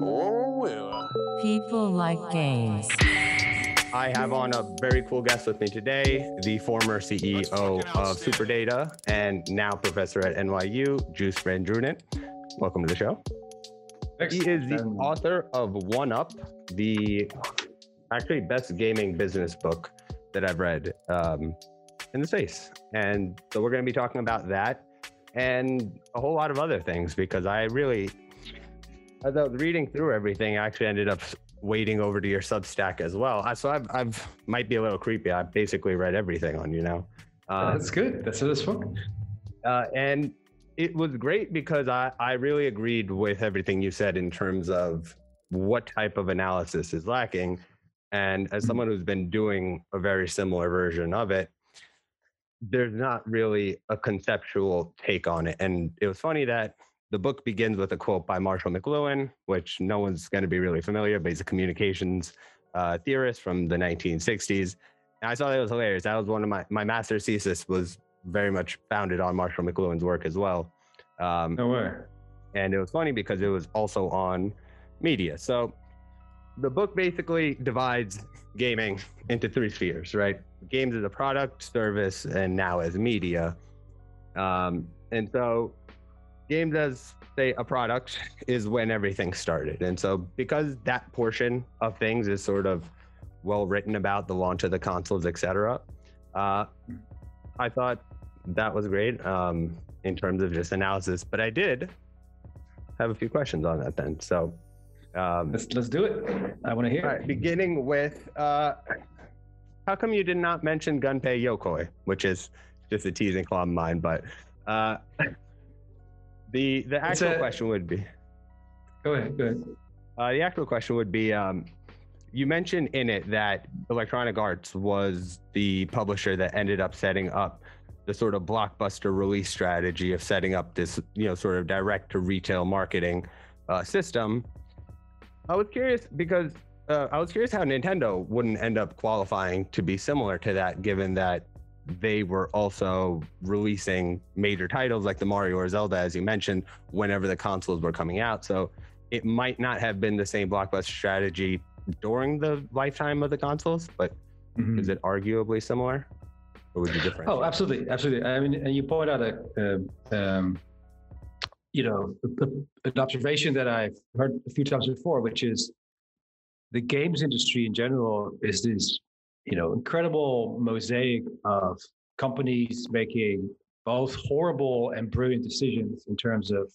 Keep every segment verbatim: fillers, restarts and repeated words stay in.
Oh, yeah. People like games. I have on a very cool guest with me today, the former C E O of Superdata and now professor at N Y U, Joost van Dreunen. Welcome to the show. Thanks. He is the author of One Up, the actually best gaming business book that I've read um, in the space. And so we're going to be talking about that and a whole lot of other things, because I really, as I was reading through everything, I actually ended up wading over to your Substack as well. So I've, I've might be a little creepy. I've basically read everything on you now. Um, That's good. That's what it's for. Uh, and it was great because I, I really agreed with everything you said in terms of what type of analysis is lacking. And as someone who's been doing a very similar version of it, there's not really a conceptual take on it. And it was funny that the book begins with a quote by Marshall McLuhan, which no one's going to be really familiar, but he's a communications uh, theorist from the nineteen sixties. And I saw that it was hilarious. That was one of my, my master's thesis was very much founded on Marshall McLuhan's work as well. Um, no way. And it was funny because it was also on media. So the book basically divides gaming into three spheres, right? Games as a product, service, and now as media. Um, and so games as, say, a product is when everything started. And so because that portion of things is sort of well written about the launch of the consoles, et cetera, uh, I thought that was great um, in terms of just analysis. But I did have a few questions on that then. So um, let's, let's do it. I want to hear. All right, beginning with, uh, how come you did not mention Gunpei Yokoi, which is just a teasing claw of mine, but... Uh, The the actual a, question would be, go ahead, go ahead. Uh, the actual question would be, um, you mentioned in it that Electronic Arts was the publisher that ended up setting up the sort of blockbuster release strategy of setting up this, you know, sort of direct to retail marketing uh, system. I was curious because uh, I was curious how Nintendo wouldn't end up qualifying to be similar to that, given that they were also releasing major titles like the Mario or Zelda, as you mentioned, whenever the consoles were coming out. So it might not have been the same blockbuster strategy during the lifetime of the consoles, but mm-hmm. is it arguably similar, or would it be different? Oh, absolutely. Absolutely. I mean, and you point out a, uh, um, you know, an observation that I've heard a few times before, which is the games industry in general is this, you know, incredible mosaic of companies making both horrible and brilliant decisions in terms of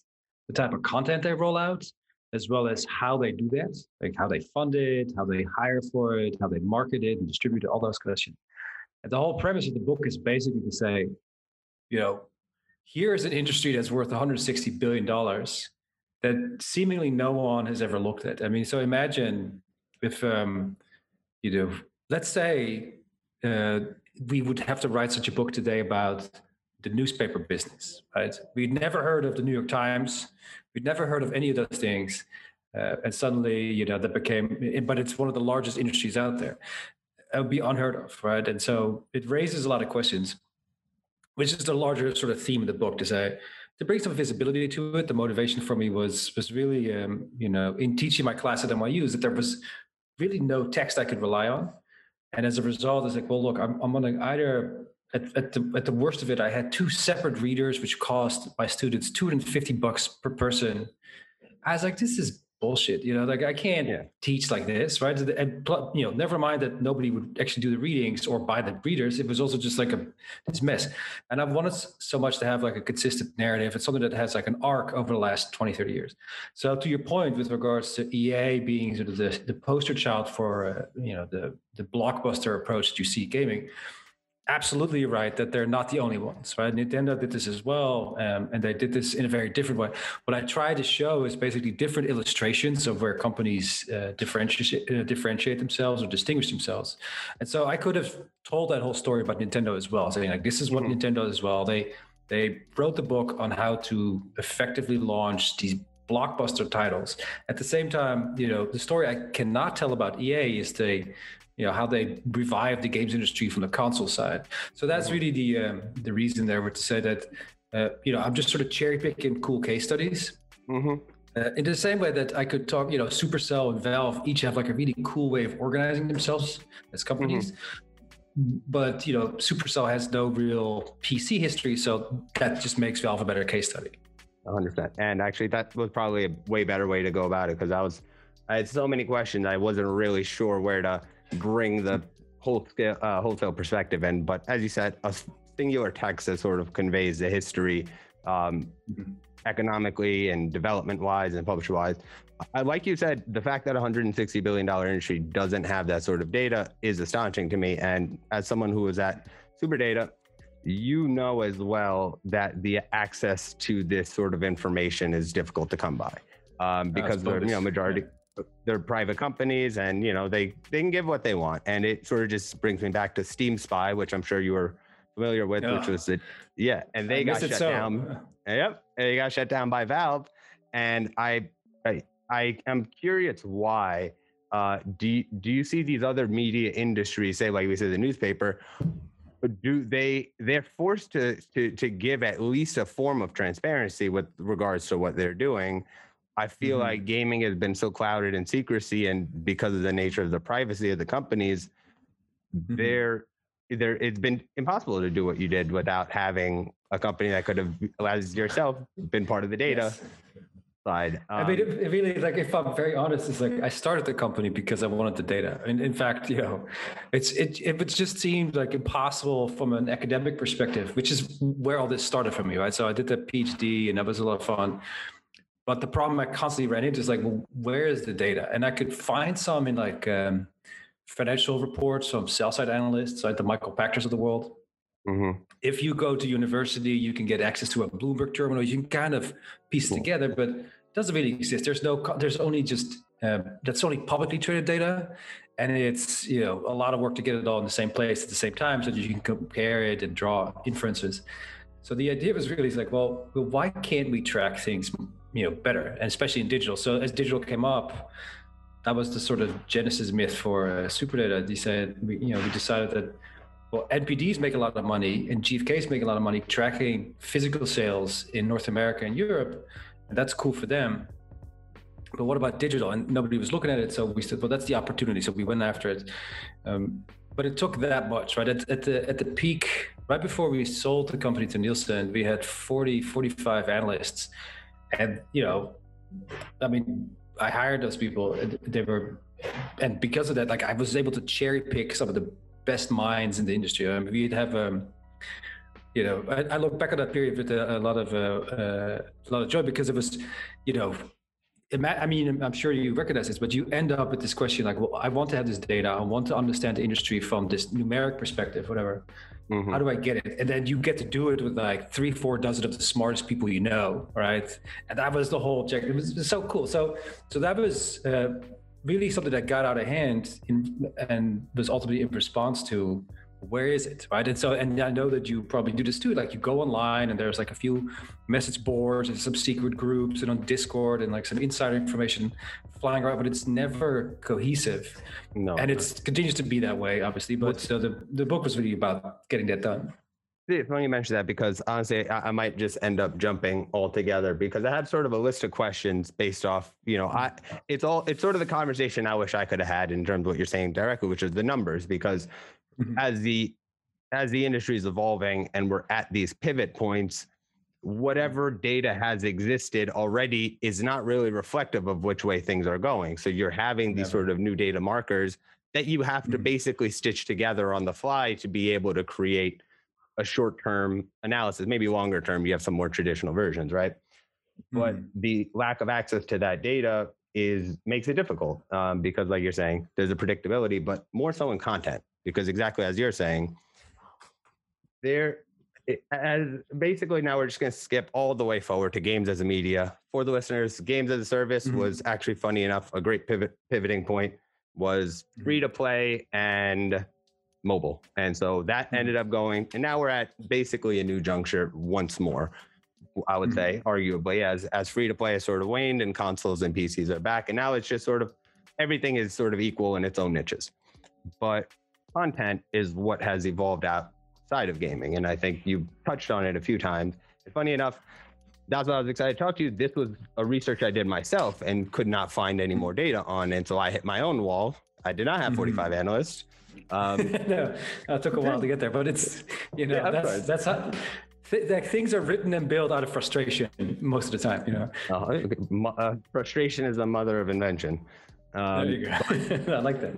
the type of content they roll out, as well as how they do that, like how they fund it, how they hire for it, how they market it and distribute it, all those questions. And the whole premise of the book is basically to say, you know, here's an industry that's worth one hundred sixty billion dollars that seemingly no one has ever looked at. I mean, so imagine if, um, you know, let's say uh, we would have to write such a book today about the newspaper business, right? We'd never heard of the New York Times. We'd never heard of any of those things. Uh, and suddenly, you know, that became, but it's one of the largest industries out there. That would be unheard of, right? And so it raises a lot of questions, which is the larger sort of theme of the book, to say, to bring some visibility to it. The motivation for me was, was really, um, you know, in teaching my class at N Y U, is that there was really no text I could rely on. And as a result, it's like, well, look, I'm, I'm going to either, at, at, the, at the worst of it, I had two separate readers, which cost my students two hundred fifty bucks per person. I was like, this is bullshit. You know, like I can't yeah. teach like this, right? And, you know, never mind that nobody would actually do the readings or buy the readers. It was also just like a this mess. And I've wanted so much to have like a consistent narrative. It's something that has like an arc over the last twenty, thirty years. So to your point with regards to E A being sort of the, the poster child for, uh, you know, the, the blockbuster approach that you see gaming, absolutely right that they're not the only ones, right? Nintendo did this as well, um, and they did this in a very different way. What I try to show is basically different illustrations of where companies uh, differentiate, uh, differentiate themselves or distinguish themselves. And so I could have told that whole story about Nintendo as well, saying like, this is what mm-hmm. Nintendo is as well. They, they wrote the book on how to effectively launch these blockbuster titles. At the same time, you know, the story I cannot tell about E A is they, you know, how they revived the games industry from the console side. So that's really the um, the reason there were to say that, uh, you know, I'm just sort of cherry picking cool case studies. Mm-hmm. Uh, in the same way that I could talk, you know, Supercell and Valve each have like a really cool way of organizing themselves as companies. Mm-hmm. But, you know, Supercell has no real P C history, so that just makes Valve a better case study. one hundred percent. And actually, that was probably a way better way to go about it, because I was, I had so many questions. I wasn't really sure where to bring the whole scale, uh, wholesale perspective in. But as you said, a singular text that sort of conveys the history, um, economically and development-wise and publisher-wise. I, like you said, the fact that a one hundred sixty billion dollars industry doesn't have that sort of data is astonishing to me. And as someone who was at Superdata, you know as well that the access to this sort of information is difficult to come by, um, because the you know, majority, yeah. they're private companies, and you know they, they can give what they want. And it sort of just brings me back to Steam Spy, which I'm sure you were familiar with, yeah. which was the, yeah, and they I got shut so. down. Yep, and they got shut down by Valve. And I, I, I am curious why. Uh, do do you see these other media industries, say like we said, the newspaper? Do they they're forced to, to to give at least a form of transparency with regards to what they're doing? I feel mm-hmm. like gaming has been so clouded in secrecy, and because of the nature of the privacy of the companies, mm-hmm. there there it's been impossible to do what you did without having a company that could have, as yourself, been part of the data. Yes. Side. Um, I mean, it, it really, like, if I'm very honest, it's like I started the company because I wanted the data. And in fact, you know, it's it it, it just seemed like impossible from an academic perspective, which is where all this started for me, right? So I did the PhD, and that was a lot of fun. But the problem I constantly ran into is like, well, where is the data? And I could find some in like um, financial reports from sell-side analysts, like the Michael Pachters of the world. Mm-hmm. If you go to university, you can get access to a Bloomberg terminal. You can kind of piece it together, but it doesn't really exist. There's no, there's only just, uh, that's only publicly traded data. And it's, you know, a lot of work to get it all in the same place at the same time so that you can compare it and draw inferences. So the idea was really like, well, why can't we track things, you know, better, and especially in digital? So as digital came up, that was the sort of genesis myth for uh, Superdata. They said, we, you know, we decided that, well, N P Ds make a lot of money and G F Ks make a lot of money tracking physical sales in North America and Europe. And that's cool for them. But what about digital? And nobody was looking at it. So we said, well, that's the opportunity. So we went after it. Um, but it took that much, right? At, at, the, at the peak, right before we sold the company to Nielsen, we had forty, forty-five analysts. And, you know, I mean, I hired those people. And they were, and because of that, like I was able to cherry pick some of the best minds in the industry. I mean, we'd have, um, you know, I, I look back at that period with a, a lot of uh, uh, a lot of joy, because it was, you know, ima- I mean, I'm sure you recognize this, but you end up with this question like, well, I want to have this data, I want to understand the industry from this numeric perspective, whatever. Mm-hmm. How do I get it? And then you get to do it with like three, four dozen of the smartest people you know, right? And that was the whole objective. It was, it was so cool. So, so that was. Uh, really something that got out of hand in, and was ultimately in response to, where is it, right? And so, and I know that you probably do this too, like you go online and there's like a few message boards and some secret groups and on Discord and like some insider information flying around, but it's never cohesive. No. And it continues to be that way, obviously, but so the, the book was really about getting that done. It's funny you mentioned that, because honestly, I, I might just end up jumping altogether, because I had sort of a list of questions based off, you know, I it's all it's sort of the conversation I wish I could have had in terms of what you're saying directly, which is the numbers, because mm-hmm. as the as the industry is evolving and we're at these pivot points, whatever data has existed already is not really reflective of which way things are going. So you're having these yeah. sort of new data markers that you have to mm-hmm. basically stitch together on the fly to be able to create a short-term analysis. Maybe longer term, you have some more traditional versions, right? Mm-hmm. But the lack of access to that data is makes it difficult, um, because like you're saying, there's a predictability, but more so in content, because exactly as you're saying, there, it, as basically now we're just going to skip all the way forward to games as a media. For the listeners, games as a service mm-hmm. was actually, funny enough, a great pivot pivoting point, was free-to-play and mobile. And so that ended up going, and now we're at basically a new juncture once more, I would say, arguably, as as free-to-play has sort of waned and consoles and P Cs are back. And now it's just sort of, everything is sort of equal in its own niches. But content is what has evolved outside of gaming. And I think you've touched on it a few times. And funny enough, that's why I was excited to talk to you. This was a research I did myself and could not find any more data on, and so I hit my own wall. I did not have forty-five mm-hmm. analysts. Um, no, it took a while to get there, but it's, you know, yeah, that's, that's how th- like things are written and built out of frustration most of the time, you know. Uh, okay. uh, frustration is the mother of invention. Um, there you go. I like that.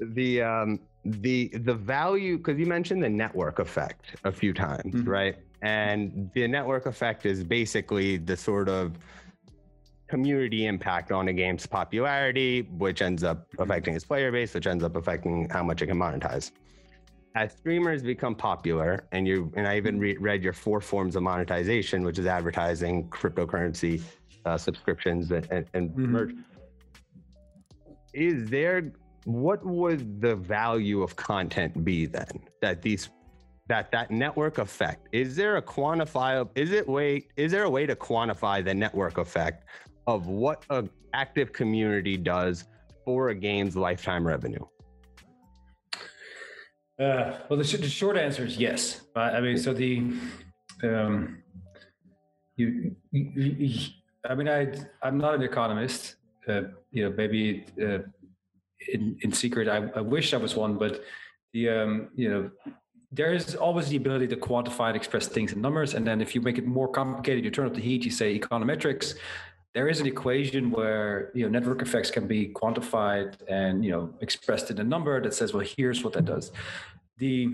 The um, the the value, because you mentioned the network effect a few times, mm-hmm. right? And the network effect is basically the sort of community impact on a game's popularity, which ends up affecting its player base, which ends up affecting how much it can monetize. As streamers become popular, and you and I even re- read your four forms of monetization, which is advertising, cryptocurrency, uh, subscriptions, and, and, and mm-hmm. merch. Is there, what would the value of content be then? That these, that that network effect, is there a quantifiable? Is it way? Is there a way to quantify the network effect of what an active community does for a game's lifetime revenue? Uh, well, the, sh- the short answer is yes. Right? I mean, so the, um, you, you, you, I mean, I, I'm not an economist. Uh, you know, maybe uh, in, in secret, I, I wish I was one, but the, um, you know, there is always the ability to quantify and express things in numbers. And then if you make it more complicated, you turn up the heat, you say econometrics. There is an equation where, you know, network effects can be quantified and, you know, expressed in a number that says, well, here's what that does. The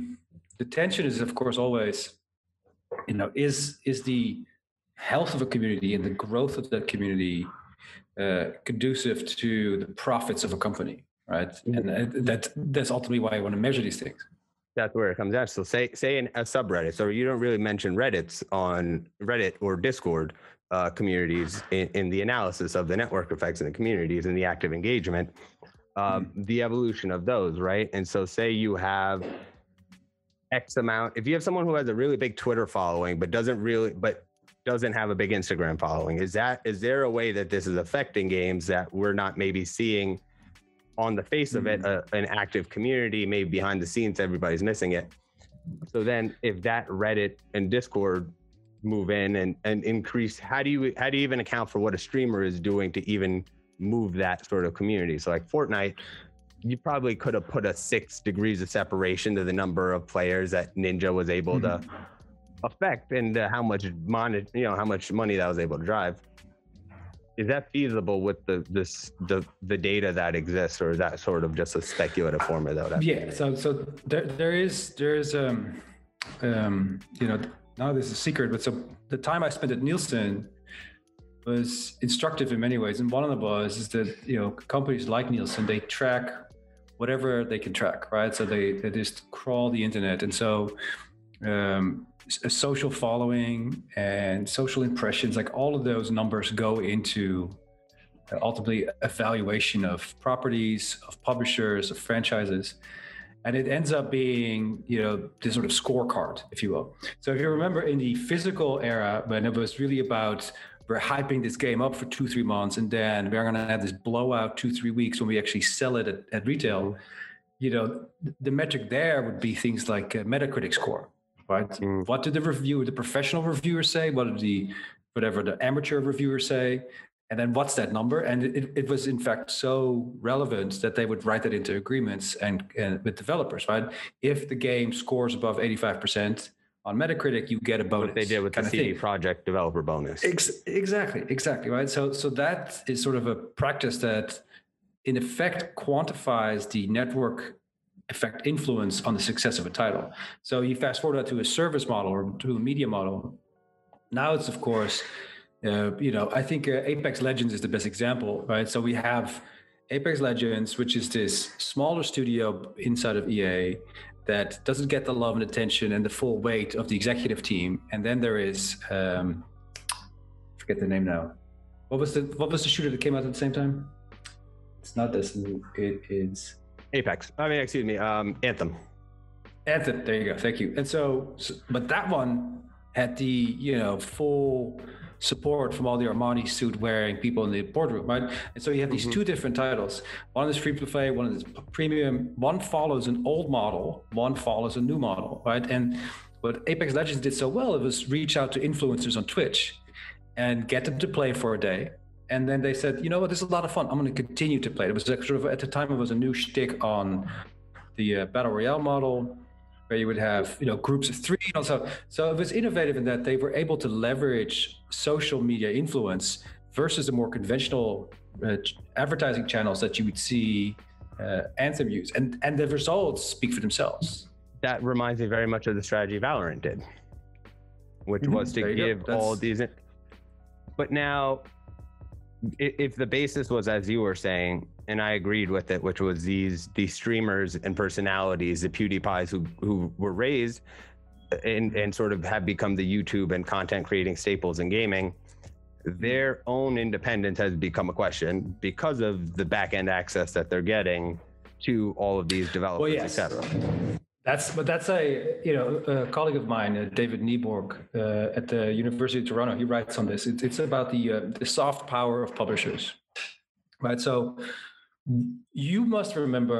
the tension is, of course, always, you know, is is the health of a community and the growth of that community uh, conducive to the profits of a company, right? Mm-hmm. And that that's ultimately why I want to measure these things. That's where it comes out. So say say in a subreddit. So you don't really mention Reddits on Reddit or Discord uh, communities in, in the analysis of the network effects in the communities and the active engagement, uh, mm-hmm. the evolution of those, right? And so say you have X amount. If you have someone who has a really big Twitter following but doesn't really but doesn't have a big Instagram following, is that is there a way that this is affecting games that we're not maybe seeing on the face of it, a, an active community, maybe behind the scenes, everybody's missing it. So then if that Reddit and Discord move in and, and increase, how do you how do you even account for what a streamer is doing to even move that sort of community? So like Fortnite, you probably could have put a six degrees of separation to the number of players that Ninja was able mm-hmm. to affect and uh, how much mon- you know, how much money that was able to drive. Is that feasible with the this the the data that exists, or is that sort of just a speculative formula though? That yeah. So so there there is there is um um you know, now this is a secret, but so the time I spent at Nielsen was instructive in many ways, and one of them was is that, you know, companies like Nielsen, they track whatever they can track, right? So they they just crawl the internet, and so um. A social following and social impressions, like all of those numbers go into ultimately evaluation of properties, of publishers, of franchises. And it ends up being, you know, this sort of scorecard, if you will. So if you remember in the physical era, when it was really about, we're hyping this game up for two, three months, and then we're going to have this blowout two, three weeks when we actually sell it at, at retail, you know, the metric there would be things like a Metacritic score. Right? Mm. What did the reviewer, the professional reviewer say? What did the, whatever, the amateur reviewer say? And then what's that number? And it, it was in fact so relevant that they would write that into agreements and, and with developers, right? If the game scores above eighty-five percent on Metacritic, you get a bonus. What they did with the C D Projekt developer bonus. Ex- exactly, exactly, right? So, so that is sort of a practice that in effect quantifies the network effect influence on the success of a title. So you fast forward that to a service model or to a media model. Now it's, of course, uh, you know, I think uh, Apex Legends is the best example, right? So we have Apex Legends, which is this smaller studio inside of E A that doesn't get the love and attention and the full weight of the executive team. And then there is, um, forget the name now. What was the what was the shooter that came out at the same time? It's not this. It is. Apex. I mean, excuse me, um, Anthem. Anthem, there you go, thank you. And so, so, but that one had the, you know, full support from all the Armani suit wearing people in the boardroom, right? And so you have these mm-hmm. two different titles. One is free to play, one is premium. One follows an old model, one follows a new model, right? And what Apex Legends did so well, it was reach out to influencers on Twitch. and get them to play for a day. And then they said, you know what, this is a lot of fun. I'm going to continue to play. It was sort of, at the time, it was a new shtick on the uh, Battle Royale model, where you would have, you know, groups of three. And also, so it was innovative in that they were able to leverage social media influence versus the more conventional uh, advertising channels that you would see uh, Anthem use. And, and the results speak for themselves. That reminds me very much of the strategy Valorant did, which mm-hmm. was to give all these... But now... if the basis was, as you were saying, and I agreed with it, which was these these streamers and personalities, the PewDiePies who who were raised and and sort of have become the YouTube and content creating staples in gaming, their own independence has become a question because of the back end access that they're getting to all of these developers, well, yes. et cetera. That's but that's a you know a colleague of mine, uh, David Nieborg uh, at the University of Toronto. He writes on this. It, it's about the uh, the soft power of publishers, right? So you must remember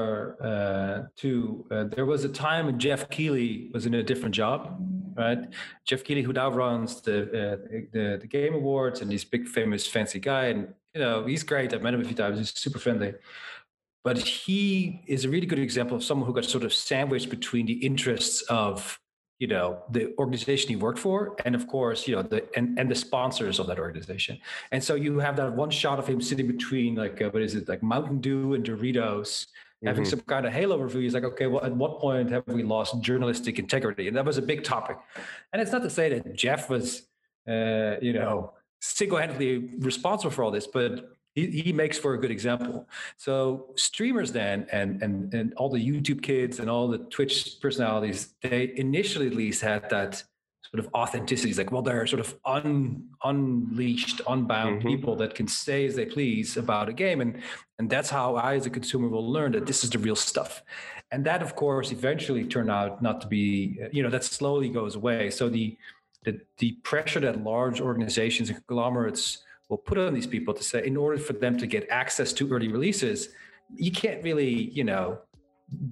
uh, too. Uh, there was a time when Jeff Keighley was in a different job, right? Jeff Keighley, who now runs the uh, the, the Game Awards, and he's a big, famous, fancy guy, and you know he's great. I've met him a few times. He's super friendly. But he is a really good example of someone who got sort of sandwiched between the interests of, you know, the organization he worked for, and of course, you know, the and, and the sponsors of that organization. And so you have that one shot of him sitting between, like, uh, what is it, like Mountain Dew and Doritos, mm-hmm. having some kind of halo review. He's like, okay, well, at what point have we lost journalistic integrity? And that was a big topic. And it's not to say that Jeff was, uh, you know, single-handedly responsible for all this, but He, he makes for a good example. So streamers then, and, and and all the YouTube kids and all the Twitch personalities, they initially at least had that sort of authenticity. It's like, well, they're sort of un, unleashed, unbound mm-hmm. people that can say as they please about a game. And, and that's how I, as a consumer, will learn that this is the real stuff. And that, of course, eventually turned out not to be, you know, that slowly goes away. So the the, the pressure that large organizations and conglomerates will put on these people to say, in order for them to get access to early releases, you can't really, you know,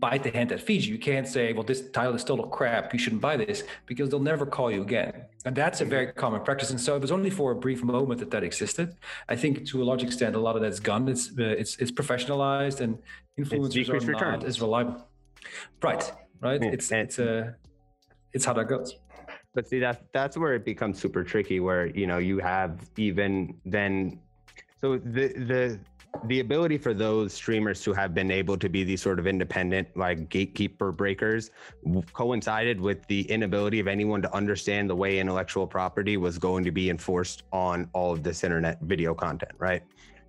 bite the hand that feeds you. You can't say, well, this title is total crap, you shouldn't buy this, because they'll never call you again. And that's a very common practice. And so it was only for a brief moment that that existed. I think to a large extent, a lot of that's gone. It's uh, it's it's professionalized, and influencers are not return. as reliable. Right, right. Yeah. It's it's uh, it's how that goes. But see, that's, that's where it becomes super tricky, where, you know, you have even then, so the, the, the ability for those streamers to have been able to be these sort of independent, like gatekeeper breakers, coincided with the inability of anyone to understand the way intellectual property was going to be enforced on all of this internet video content, right?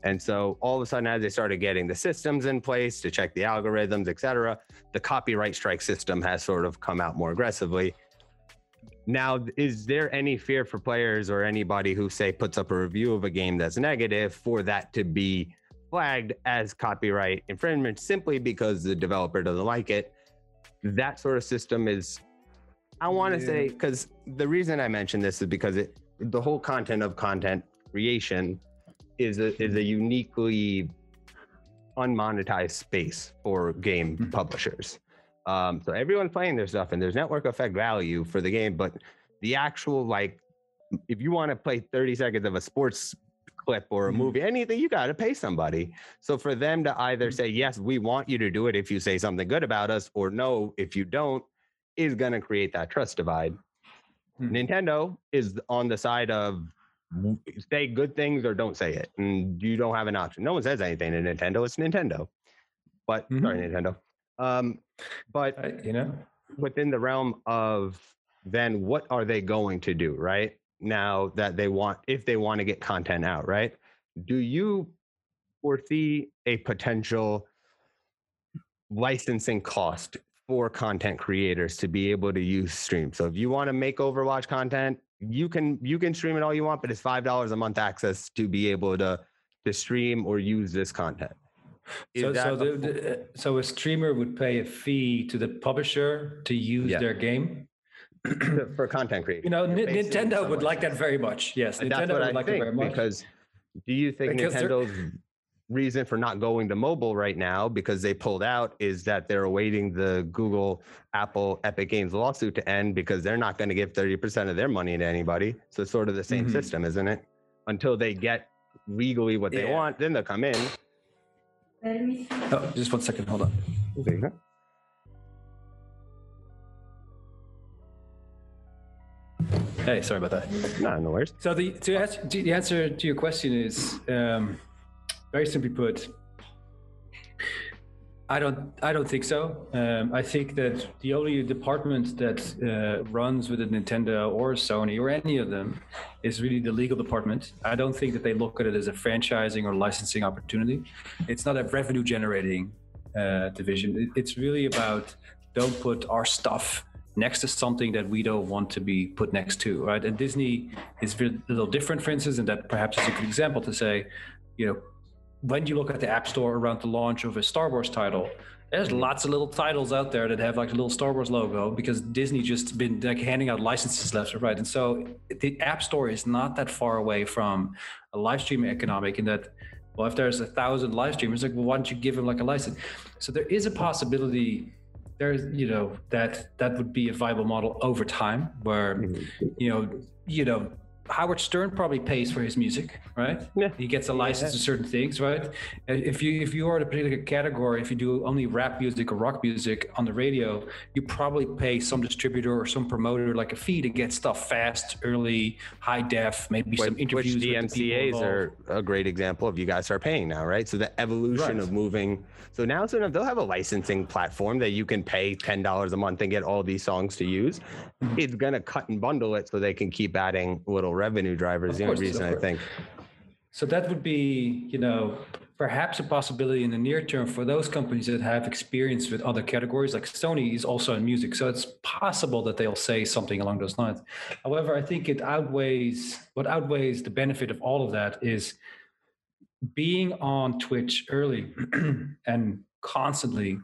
And so all of a sudden, as they started getting the systems in place to check the algorithms, et cetera, the copyright strike system has sort of come out more aggressively. Now, is there any fear for players or anybody who, say, puts up a review of a game that's negative for that to be flagged as copyright infringement simply because the developer doesn't like it? That sort of system is, I want to yeah. say, because the reason I mention this is because it, the whole content of content creation is a, is a uniquely unmonetized space for game mm-hmm. publishers. Um, so everyone's playing their stuff, and there's network effect value for the game, but the actual, like, if you want to play thirty seconds of a sports clip or a movie, anything, you got to pay somebody. So for them to either say, yes, we want you to do it if you say something good about us, or no, if you don't, is going to create that trust divide. Hmm. Nintendo is on the side of say good things or don't say it, and you don't have an option. No one says anything to Nintendo. It's Nintendo. But mm-hmm. sorry, Nintendo. Um, but uh, you know, within the realm of then what are they going to do right now that they want, if they want to get content out, right? Do you foresee a potential licensing cost for content creators to be able to use stream? So if you want to make Overwatch content, you can, you can stream it all you want, but it's five dollars a month access to be able to, to stream or use this content. Is so, so, the, the, so a streamer would pay a fee to the publisher to use yeah. their game for content creation. You know, N- Nintendo would like that very much. Yes, and Nintendo would I like that very much. Because do you think because Nintendo's they're... reason for not going to mobile right now, because they pulled out, is that they're awaiting the Google, Apple, Epic Games lawsuit to end, because they're not going to give thirty percent of their money to anybody? So it's sort of the same mm-hmm. system, isn't it? until they get legally what they yeah. want. Then they'll come in. Oh, just one second. Hold on. There you go. Hey, sorry about that. No, no worries. So the, to answer, the answer to your question is, um, very simply put, I don't, I don't think so. Um, I think that the only department that uh, runs with a Nintendo or Sony or any of them is really the legal department. I don't think that they look at it as a franchising or licensing opportunity. It's not a revenue generating uh, division. It, it's really about, don't put our stuff next to something that we don't want to be put next to, right? And Disney is a little different, for instance, and that perhaps is a good example to say, you know, when you look at the App Store around the launch of a Star Wars title, there's lots of little titles out there that have like a little Star Wars logo because Disney just been like handing out licenses left and right. And so the App Store is not that far away from a live stream economic in that, well, if there's a thousand live streamers, like, well, why don't you give them like a license? So there is a possibility there's, you know, that that would be a viable model over time where, you know, you know, Howard Stern probably pays for his music, right? Yeah. He gets a license yeah. to certain things, right? If you if you are in a particular category, if you do only rap music or rock music on the radio, you probably pay some distributor or some promoter like a fee to get stuff fast, early, high def, maybe which, some interviews. Which D M C As are a great example of you guys are paying now, right? So the evolution right. of moving. So now so they'll have a licensing platform that you can pay ten dollars a month and get all these songs to use. Mm-hmm. It's going to cut and bundle it so they can keep adding little revenue drivers, the only reason I think. So that would be, you know, perhaps a possibility in the near term for those companies that have experience with other categories, like Sony is also in music. So it's possible that they'll say something along those lines. However, I think it outweighs, what outweighs the benefit of all of that is being on Twitch early and constantly.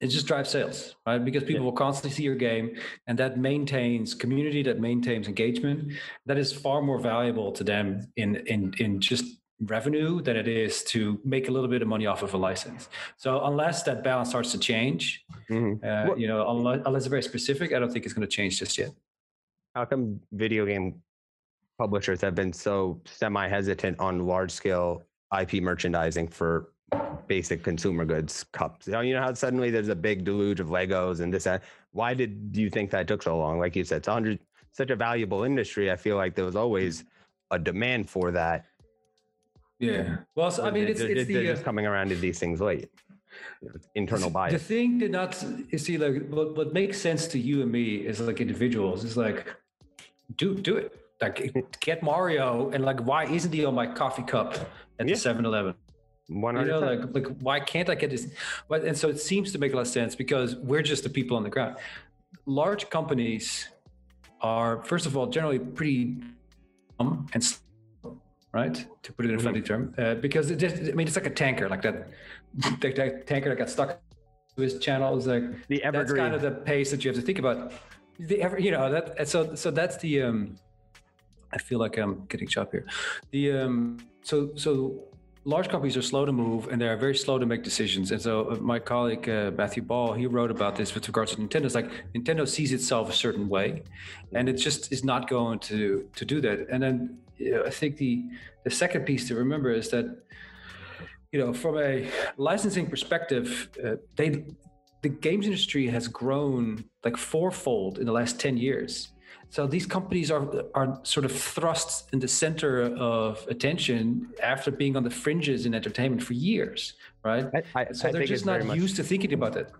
It just drives sales, right? Because people yeah. will constantly see your game, and that maintains community, that maintains engagement. That is far more valuable to them in in in just revenue than it is to make a little bit of money off of a license. So unless that balance starts to change, mm-hmm. uh, well, you know, unless, unless it's very specific, I don't think it's going to change just yet. How come video game publishers have been so semi-hesitant on large-scale I P merchandising for basic consumer goods cups? You know how suddenly there's a big deluge of Legos and this, that. Why did you think that took so long? Like you said, it's one hundred such a valuable industry. I feel like there was always a demand for that. Yeah. Well, so, I mean, they're, it's, it's they're the, just coming around to these things late. Internal bias. The thing did not, you see, like what, what makes sense to you and me is like individuals is like, do, do it. Like get Mario and like, why isn't he on my coffee cup at yeah. the seven eleven? You know, like, like, why can't I get this? But, and so it seems to make a lot of sense because we're just the people on the ground. Large companies are, first of all, generally pretty dumb and slow, right? To put it in a friendly term, uh, because it just, I mean, it's like a tanker, like that, that, that tanker that got stuck to his channel. It's like, the evergreen. That's kind of the pace that you have to think about. The ever, you know, that, and so, so that's the, um, I feel like I'm getting chopped here. The, um, so, so, large companies are slow to move and they are very slow to make decisions. And so my colleague, uh, Matthew Ball, he wrote about this with regards to Nintendo. It's like Nintendo sees itself a certain way and it just is not going to, to do that. And then, you know, I think the, the second piece to remember is that, you know, from a licensing perspective, uh, they, the games industry has grown like fourfold in the last ten years. So these companies are are sort of thrust in the center of attention after being on the fringes in entertainment for years, right? I, I, so I they're just not much, used to thinking about it.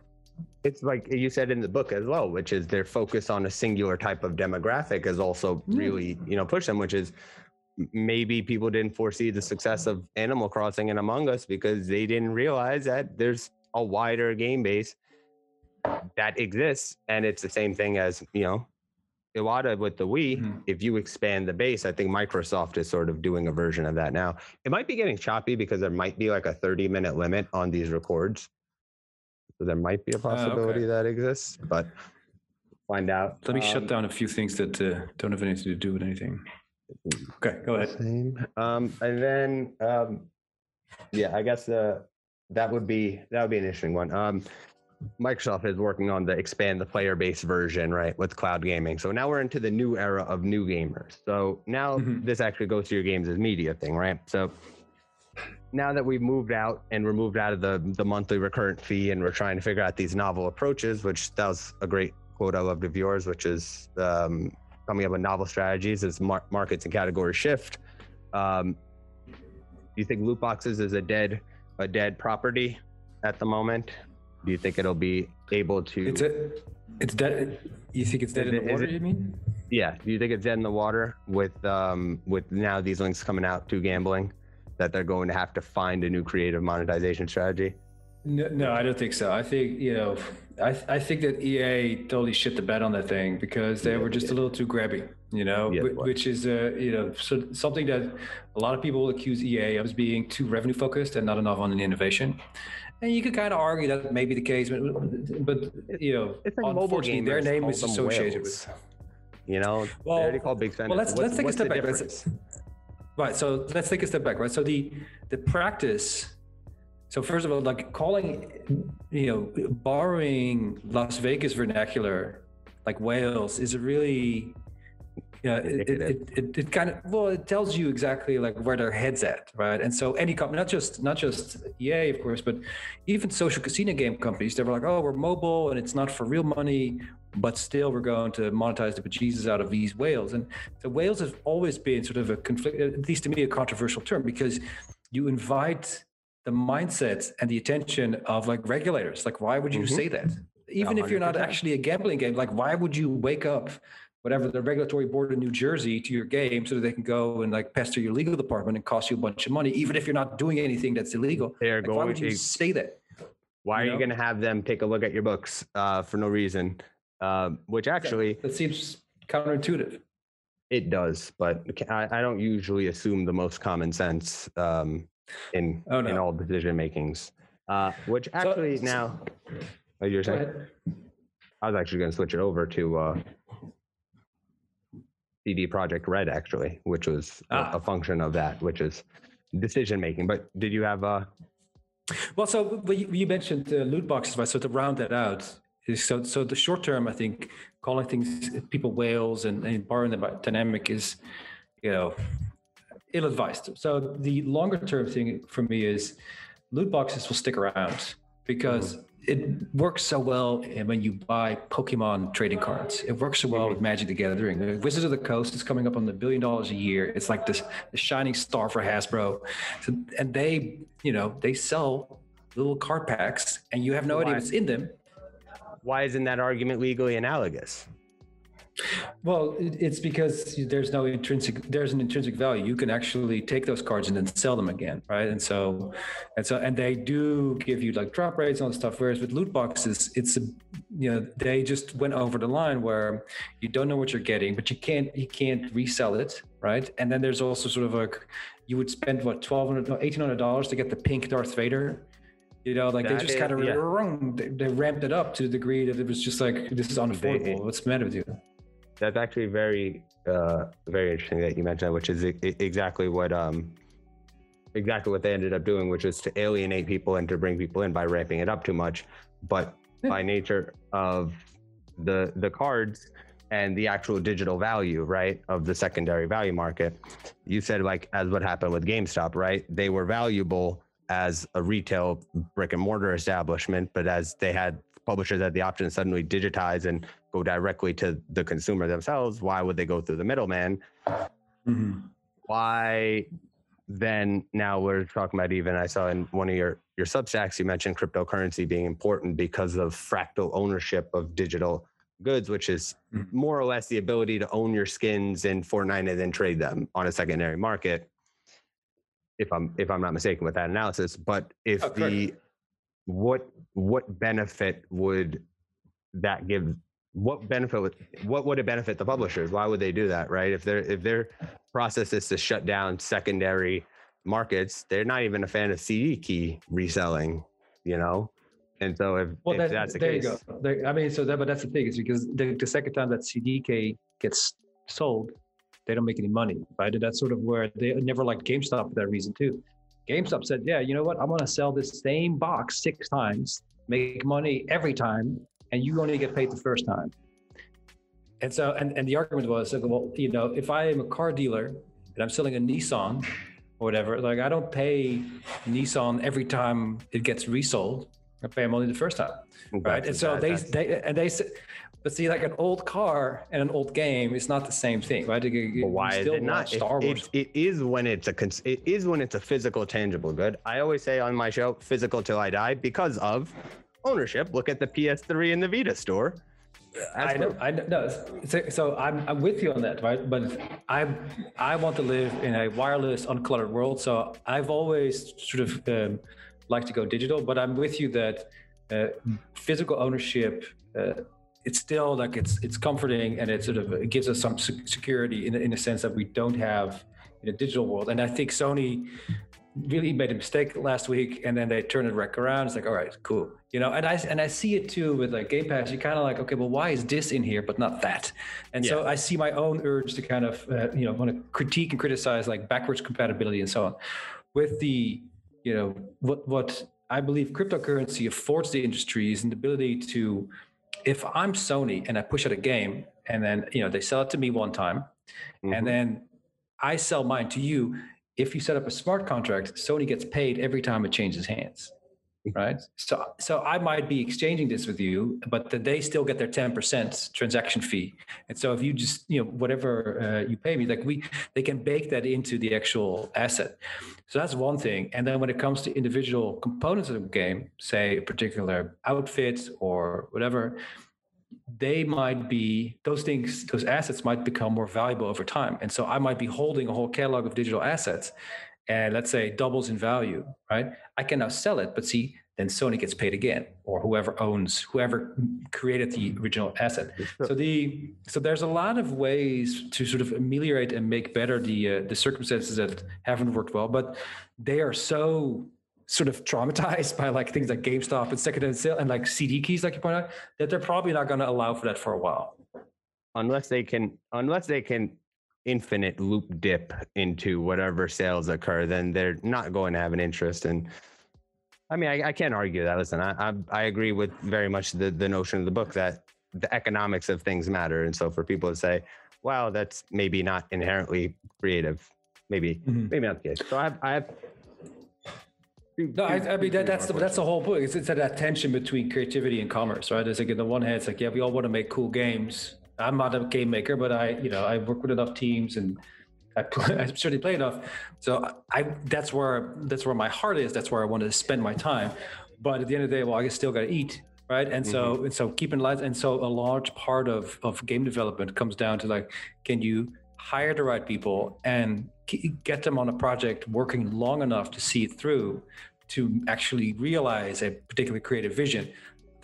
It's like you said in the book as well, which is their focus on a singular type of demographic has also really, you know, pushed them, which is maybe people didn't foresee the success of Animal Crossing and Among Us because they didn't realize that there's a wider game base that exists. And it's the same thing as, you know, Iwata with the Wii, mm-hmm. if you expand the base, I think Microsoft is sort of doing a version of that now. It might be getting choppy because there might be like a thirty minute limit on these records. So there might be a possibility uh, okay. that exists, but find out. Let me um, shut down a few things that uh, don't have anything to do with anything. Okay, go ahead. Same. Um, and then, um, yeah, I guess uh, that would be that would be an interesting one. Um, Microsoft is working on the expand the player base version, right, with cloud gaming. So now we're into the new era of new gamers. So now mm-hmm. this actually goes to your games as media thing, right? So now that we've moved out and we're moved out of the, the monthly recurrent fee, and we're trying to figure out these novel approaches, which that was a great quote I loved of yours, which is um, coming up with novel strategies is mar- markets and category shift. Um, do you think loot boxes is a dead a dead property at the moment? Do you think it'll be able to? It's a, it's dead. You think it's dead in the water? It, you mean? Yeah. Do you think it's dead in the water with um with now these links coming out to gambling, that they're going to have to find a new creative monetization strategy? No, no, I don't think so. I think you know, I I think that E A totally shit the bed on that thing, because they yeah, were just yeah. a little too grabby, you know, yeah, which is uh you know so something that a lot of people will accuse E A of as being too revenue focused and not enough on an innovation. And you could kind of argue that may be the case, but, but you know, it's like unfortunately, their name is associated whales. with. You know, well, they already call big spenders. Well, let's what's, let's take a step back. Let's, right, so let's take a step back, right? So the the practice. So first of all, like calling, you know, borrowing Las Vegas vernacular, like whales, is really. Yeah, it it, it, it it kind of well, it tells you exactly like where their head's at, right? And so any company, not just not just E A, of course, but even social casino game companies, they were like, oh, we're mobile and it's not for real money, but still we're going to monetize the bejesus out of these whales. And the whales have always been sort of a conflict, at least to me, a controversial term, because you invite the mindsets and the attention of like regulators. Like, why would you mm-hmm. say that? Even one hundred percent. If you're not actually a gambling game, like why would you wake up whatever the regulatory board in New Jersey to your game so that they can go and like pester your legal department and cost you a bunch of money, even if you're not doing anything that's illegal. Like, why would you to, say that? Why you are know? you going to have them take a look at your books uh, for no reason? Uh, which actually... That, that seems counterintuitive. It does, but I, I don't usually assume the most common sense um, in oh, no. in all decision makings. Uh, which actually so, now... Oh, you were saying? I was actually going to switch it over to... Uh, C D Projekt Red, actually, which was ah. a, a function of that, which is decision making. But did you have a? Well, so you, you mentioned uh, loot boxes, right? So to round that out, so so the short term, I think calling things people whales and, and borrowing the dynamic is, you know, ill advised. So the longer term thing for me is loot boxes will stick around because. Mm-hmm. It works so well when you buy Pokemon trading cards. It works so well with Magic the Gathering. The Wizards of the Coast is coming up on the billion dollars a year. It's like this the shining star for Hasbro. So, and they, you know, they sell little card packs and you have no why, idea what's in them. Why isn't that argument legally analogous? Well, it's because there's no intrinsic, there's an intrinsic value. You can actually take those cards and then sell them again, right? And so, and so, and they do give you like drop rates and all that stuff. Whereas with loot boxes, it's, a, you know, they just went over the line where you don't know what you're getting, but you can't, you can't resell it, right? And then there's also sort of like, you would spend what, twelve hundred dollars, eighteen hundred dollars to get the pink Darth Vader. You know, like that they just kind of, yeah. they, they ramped it up to the degree that it was just like, this is unaffordable. What's the matter with you? That's actually very, uh, very interesting that you mentioned that, which is I- exactly what um, exactly what they ended up doing, which is to alienate people and to bring people in by ramping it up too much. But yeah. by nature of the the cards and the actual digital value, right, of the secondary value market, you said like as what happened with GameStop, right? They were valuable as a retail brick and mortar establishment, but as they had publishers had the option to suddenly digitize and go directly to the consumer themselves, why would they go through the middleman? Mm-hmm. Why then now we're talking about even, I saw in one of your, your Substacks, you mentioned cryptocurrency being important because of fractal ownership of digital goods, which is mm-hmm. more or less the ability to own your skins in Fortnite and then trade them on a secondary market. If I'm, if I'm not mistaken with that analysis, but if oh, the, correct. what, what benefit would that give? What benefit would, what would it benefit the publishers? Why would they do that, right? If their if their process is to shut down secondary markets, they're not even a fan of C D key reselling, you know? And so if, well, if that, that's the there case. You go. There, I mean, so that, but that's the thing is because the, the second time that C D key gets sold, they don't make any money, right? And that's sort of where they never liked GameStop for that reason too. GameStop said, yeah, you know what? I'm going to sell this same box six times. make money every time, and you only get paid the first time. And so, and, and the argument was, well, you know, if I am a car dealer and I'm selling a Nissan or whatever, like I don't pay Nissan every time it gets resold. I pay them only the first time, right? That's and so they, they, and they said, but see, like an old car and an old game is not the same thing, right? You, you well, why still is it not? Star it, Wars. It, it is when it's a it is when it's a physical, tangible good. I always say on my show, physical till I die, because of ownership. Look at the P S three and the Vita store. That's I know, I know. No, so, so I'm, I'm with you on that, right? But I, I want to live in a wireless, uncluttered world. So I've always sort of um, liked to go digital, but I'm with you that uh, physical ownership. Uh, It's still like it's it's comforting, and it sort of it gives us some security in in a sense that we don't have in a digital world. And I think Sony really made a mistake last week, and then they turned it right around. It's like, all right, cool, you know. And I and I see it too with like Game Pass. You're kind of like, okay, well, why is this in here but not that? And yeah. so I see my own urge to kind of uh, you know want to critique and criticize like backwards compatibility and so on, with the you know what what I believe cryptocurrency affords the industry is an ability to. If I'm Sony and I push out a game and then, you know, they sell it to me one time mm-hmm. and then I sell mine to you. If you set up a smart contract, Sony gets paid every time it changes hands, right? So so I might be exchanging this with you, but they still get their ten percent transaction fee. And so if you just, you know, whatever uh, you pay me, like we, they can bake that into the actual asset. So that's one thing. And then when it comes to individual components of the game, say a particular outfit or whatever, they might be, those things, those assets might become more valuable over time. And so I might be holding a whole catalog of digital assets and let's say doubles in value, right? I can now sell it, but see, then Sony gets paid again, or whoever owns, whoever created the original asset. So the so there's a lot of ways to sort of ameliorate and make better the uh, the circumstances that haven't worked well, but they are so sort of traumatized by like things like GameStop and secondhand sale and like C D keys, like you point out, that they're probably not going to allow for that for a while, unless they can, unless they can. infinite loop dip into whatever sales occur, then they're not going to have an interest. And I mean, I, I can't argue that. Listen, I, I I agree with very much the the notion of the book that the economics of things matter. And so for people to say, "Wow, that's maybe not inherently creative," maybe mm-hmm. maybe not the case. So I have, I have No, I, I mean that, that's the, that's the whole book. It's, it's that tension between creativity and commerce, right? It's like on the one hand, it's like yeah, we all want to make cool games. I'm not a game maker, but I, you know, I work with enough teams and I, play, I certainly play enough. So I, that's where, that's where my heart is. That's where I want to spend my time. But at the end of the day, well, I still got to eat. Right. And mm-hmm. so, and so keep in light. And so a large part of, of game development comes down to like, can you hire the right people and get them on a project working long enough to see it through to actually realize a particular creative vision?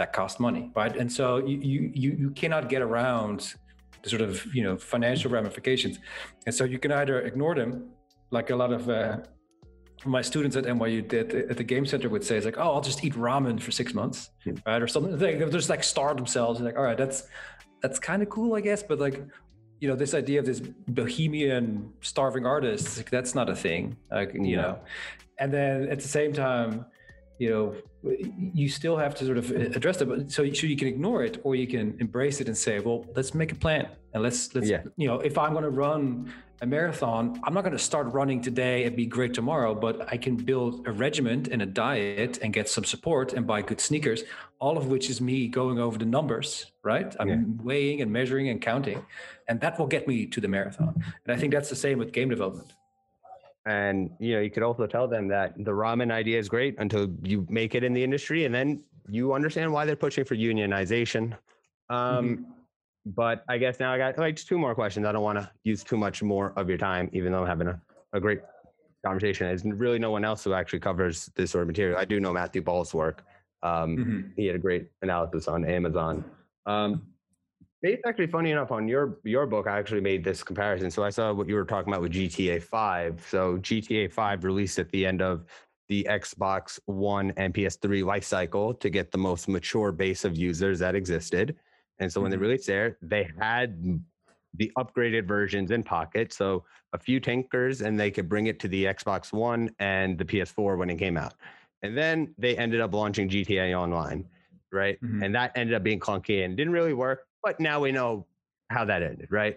That costs money, right? And so you you you cannot get around the sort of you know financial ramifications, and so you can either ignore them, like a lot of uh, my students at N Y U did at the game center would say, it's like, oh, I'll just eat ramen for six months, yeah. right, or something. They just like starve themselves, and like, all right, that's that's kind of cool, I guess, but like. You know, this idea of this bohemian starving artist, like, that's not a thing, like, you know. And then at the same time, you know, you still have to sort of address it. But so you, so you can ignore it, or you can embrace it and say, well, let's make a plan. And let's, let's yeah. you know, if I'm going to run a marathon, I'm not going to start running today and be great tomorrow, but I can build a regiment and a diet and get some support and buy good sneakers, all of which is me going over the numbers, right? I'm yeah. weighing and measuring and counting, and that will get me to the marathon. And I think that's the same with game development. And, you know, you could also tell them that the ramen idea is great until you make it in the industry, and then you understand why they're pushing for unionization. Um, mm-hmm. But I guess now I got like two more questions. I don't want to use too much more of your time, even though I'm having a, a great conversation. There's really no one else who actually covers this sort of material. I do know Matthew Ball's work. Um, mm-hmm. He had a great analysis on Amazon. Um, It's actually funny enough on your your book, I actually made this comparison. So I saw what you were talking about with G T A five. So G T A five released at the end of the Xbox One and P S three lifecycle to get the most mature base of users that existed. And so when they released there, they had the upgraded versions in pocket. So a few tinkers and they could bring it to the Xbox One and the P S four when it came out. And then they ended up launching G T A Online. right? Mm-hmm. And that ended up being clunky and didn't really work. But now we know how that ended, right?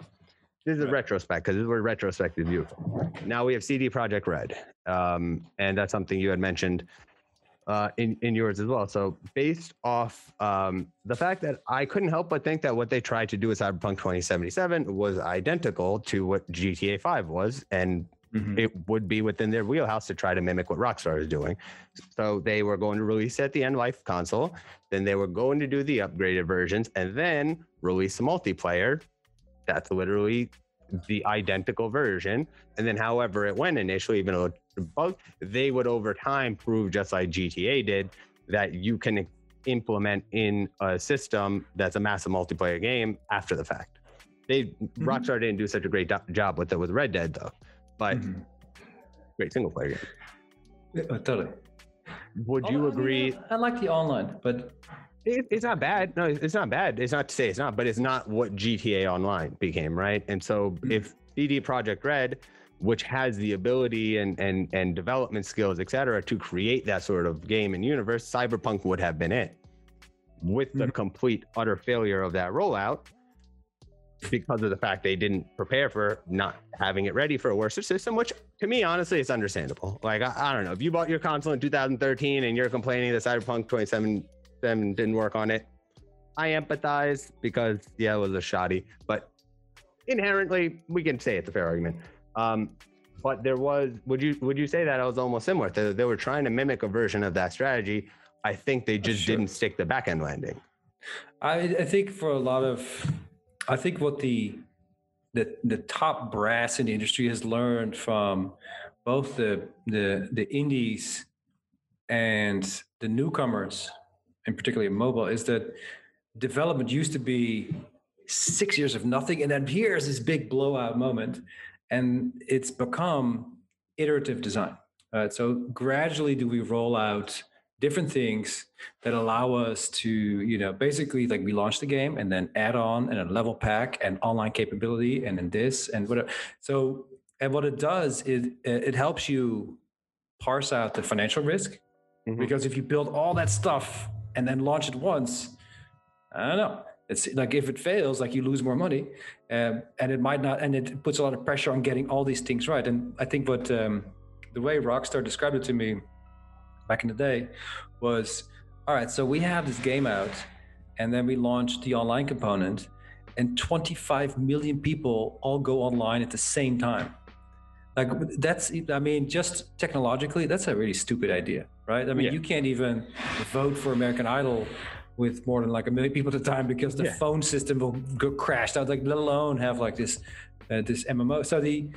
This is a retrospect, because this is where retrospect is beautiful. Now we have C D Projekt Red, um, and that's something you had mentioned uh, in, in yours as well. So based off um, the fact that I couldn't help but think that what they tried to do with Cyberpunk twenty seventy-seven was identical to what G T A five was, and mm-hmm. it would be within their wheelhouse to try to mimic what Rockstar is doing. So they were going to release it at the end life console, then they were going to do the upgraded versions, and then release the multiplayer. That's literally the identical version. And then however it went initially, even though both, they would over time prove, just like G T A did, that you can implement in a system that's a massive multiplayer game after the fact. They mm-hmm. Rockstar didn't do such a great do- job with it with Red Dead though, but mm-hmm. great single player game. Yeah, totally. Would online, you agree? Yeah, I like the online, but... It, it's not bad. No, it's not bad. It's not to say it's not, but it's not what G T A Online became, right? And so if C D Projekt Red, which has the ability and and and development skills, et cetera, to create that sort of game and universe, Cyberpunk would have been it. With the mm-hmm. complete utter failure of that rollout, because of the fact they didn't prepare for not having it ready for a worse system, which to me, honestly, it's understandable. Like, I, I don't know. If you bought your console in two thousand thirteen and you're complaining that Cyberpunk twenty-seven them didn't work on it, I empathize, because yeah, it was a shoddy, but inherently we can say it's a fair argument. Um, but there was, would you would you say that it was almost similar? They, they were trying to mimic a version of that strategy. I think they just sure. didn't stick the back end landing. I, I think for a lot of, I think what the, the the top brass in the industry has learned from both the the the indies and the newcomers, and particularly mobile, is that development used to be six years of nothing, and then here's this big blowout moment, and it's become iterative design. Uh, so gradually do we roll out different things that allow us to, you know, basically like we launch the game and then add on and a level pack and online capability and then this and whatever. So, and what it does is it helps you parse out the financial risk, mm-hmm. because if you build all that stuff and then launch it once, I don't know. It's like if it fails, like you lose more money, um, and it might not. And it puts a lot of pressure on getting all these things right. And I think what um, the way Rockstar described it to me back in the day was, all right, so we have this game out, and then we launched the online component, and twenty-five million people all go online at the same time. Like that's, I mean, just technologically, that's a really stupid idea, right? I mean, yeah. you can't even vote for American Idol with more than like a million people at a time, because the yeah. phone system will go crashed out, like let alone have like this, uh, this M M O. So the,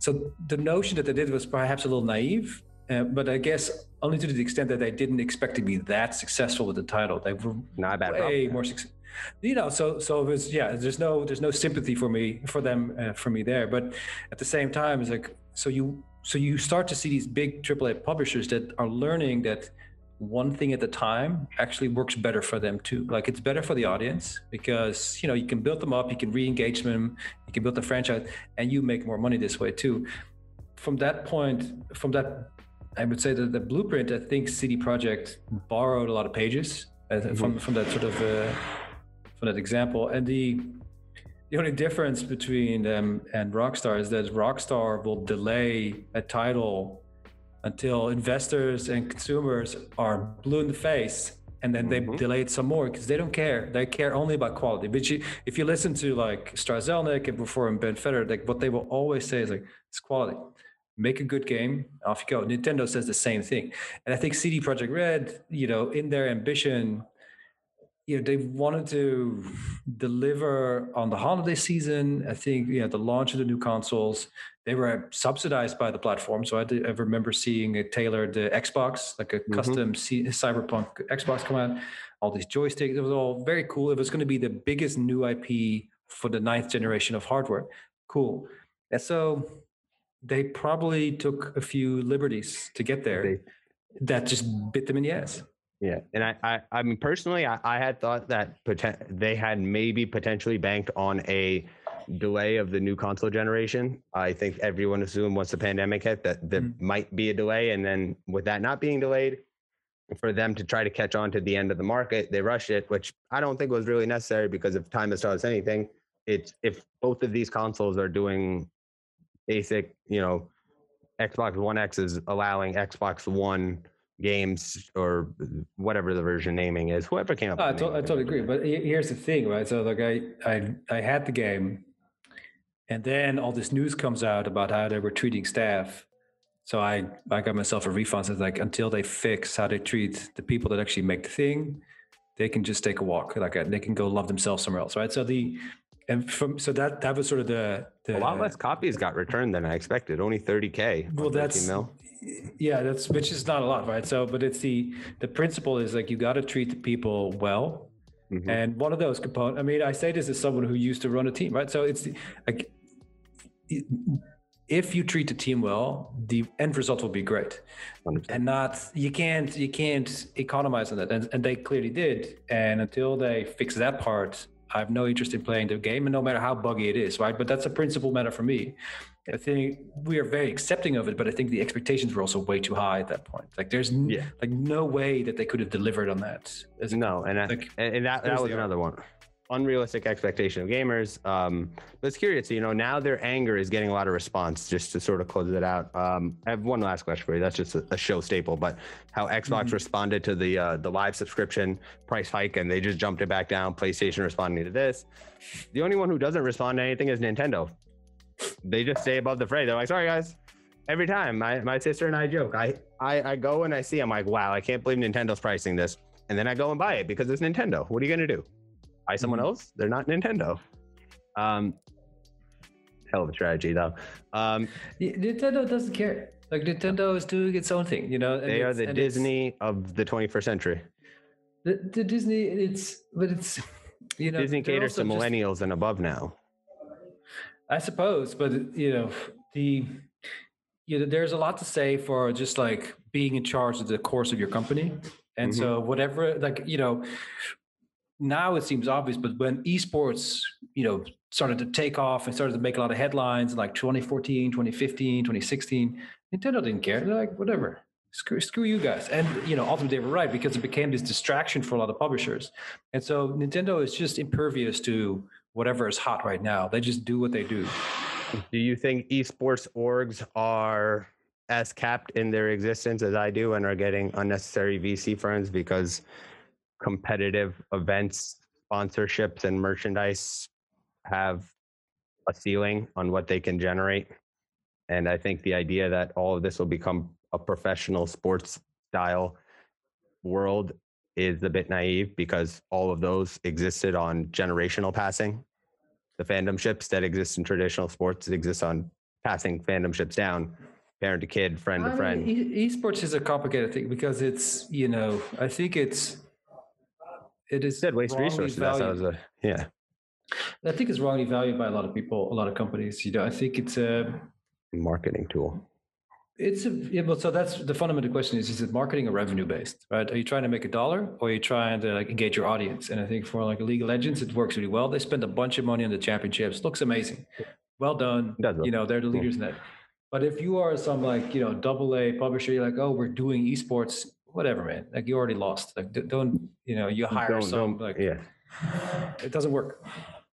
so the notion that they did was perhaps a little naive, uh, but I guess only to the extent that they didn't expect to be that successful with the title. They were Not bad way more successful. You know, so so it was, yeah. There's no there's no sympathy for me for them uh, for me there. But at the same time, it's like so you so you start to see these big triple A publishers that are learning that one thing at a time actually works better for them too. Like it's better for the audience because you know you can build them up, you can re-engage them, you can build the franchise, and you make more money this way too. From that point, from that, I would say that the blueprint, I think C D Projekt borrowed a lot of pages uh, from from that sort of. Uh, For that example, and the the only difference between them and Rockstar is that Rockstar will delay a title until investors and consumers are blue in the face, and then they mm-hmm. delay it some more because they don't care. They care only about quality. But you, if you listen to like Strzelnick and before and Ben Feder, like what they will always say is like it's quality. Make a good game, off you go. Nintendo says the same thing, and I think C D Projekt Red, you know, in their ambition. You know, they wanted to deliver on the holiday season. I think, you know, the launch of the new consoles, they were subsidized by the platform. So I, did, I remember seeing a tailored uh, Xbox, like a mm-hmm. custom C- Cyberpunk Xbox come out, all these joysticks. It was all very cool. It was going to be the biggest new I P for the ninth generation of hardware. Cool. And so they probably took a few liberties to get there that just bit them in the ass. Yeah, and I, I, I mean, personally, I, I had thought that poten- they had maybe potentially banked on a delay of the new console generation. I think everyone assumed once the pandemic hit that there mm-hmm. might be a delay, and then with that not being delayed, for them to try to catch on to the end of the market. They rushed it, which I don't think was really necessary, because if time has taught us anything, it's if both of these consoles are doing basic, you know, Xbox One X is allowing Xbox One games or whatever the version naming is, whoever came up with uh, I, to- I totally agree. But here's the thing, right? So like I, I, I had the game, and then all this news comes out about how they were treating staff. So I, I got myself a refund. So it's like, until they fix how they treat the people that actually make the thing, they can just take a walk. Like they can go love themselves somewhere else, right? So the and from so that that was sort of the, the a lot less copies got returned than I expected. Only thirty K. Well, that's mil. yeah, that's which is not a lot, right? So, but it's the the principle is like you got to treat the people well, mm-hmm. and one of those components. I mean, I say this as someone who used to run a team, right? So it's like. It, If you treat the team well, the end result will be great, one hundred percent. And not you can't you can't economize on that, and, and they clearly did. And until they fix that part, I have no interest in playing the game, and no matter how buggy it is, right? But that's a principal matter for me. I think we are very accepting of it, but I think the expectations were also way too high at that point. Like there's n- yeah. like no way that they could have delivered on that. As no, and I, like, and that that was another one. Unrealistic expectation of gamers. Um, but it's curious, you know, now their anger is getting a lot of response, just to sort of close it out. Um, I have one last question for you. That's just a, a show staple, but how Xbox mm-hmm. responded to the uh, the live subscription price hike, and they just jumped it back down. PlayStation responding to this. The only one who doesn't respond to anything is Nintendo. They just stay above the fray. They're like, sorry guys. Every time my, my sister and I joke, I, I, I go and I see, I'm like, wow, I can't believe Nintendo's pricing this. And then I go and buy it because it's Nintendo. What are you gonna do? By someone else? They're not Nintendo. Um, hell of a strategy, though. Um, Nintendo doesn't care. Like Nintendo is doing its own thing, you know. And they are the Disney of the twenty-first century. The, the Disney, it's but it's you know. Disney caters to millennials just, and above now. I suppose, but you know the you know there's a lot to say for just like being in charge of the course of your company, and mm-hmm. so whatever, like you know. Now it seems obvious, but when esports, you know, started to take off and started to make a lot of headlines, like twenty fourteen, twenty fifteen, twenty sixteen, Nintendo didn't care. They're like, whatever, screw, screw you guys. And, you know, ultimately they were right because it became this distraction for a lot of publishers. And so Nintendo is just impervious to whatever is hot right now. They just do what they do. Do you think esports orgs are as capped in their existence as I do and are getting unnecessary V C funds because competitive events, sponsorships, and merchandise have a ceiling on what they can generate? And I think the idea that all of this will become a professional sports style world is a bit naive, because all of those existed on generational passing. The fandomships that exist in traditional sports exist on passing fandomships down. Parent to kid, friend to friend. I mean, e- esports is a complicated thing because it's, you know, I think it's It is said waste resources. A, yeah, I think it's wrongly valued by a lot of people, a lot of companies. You know, I think it's a marketing tool. It's a yeah, but so that's the fundamental question: is is it marketing or revenue based? Right? Are you trying to make a dollar, or are you trying to like engage your audience? And I think for like League of Legends, it works really well. They spend a bunch of money on the championships. Looks amazing. Well done. You know, they're the leaders yeah. in that. But if you are some like you know double A publisher, you're like, oh, we're doing esports. Whatever, man. Like you already lost. Like don't you know? You hire don't, some. Don't, like yeah. It doesn't work.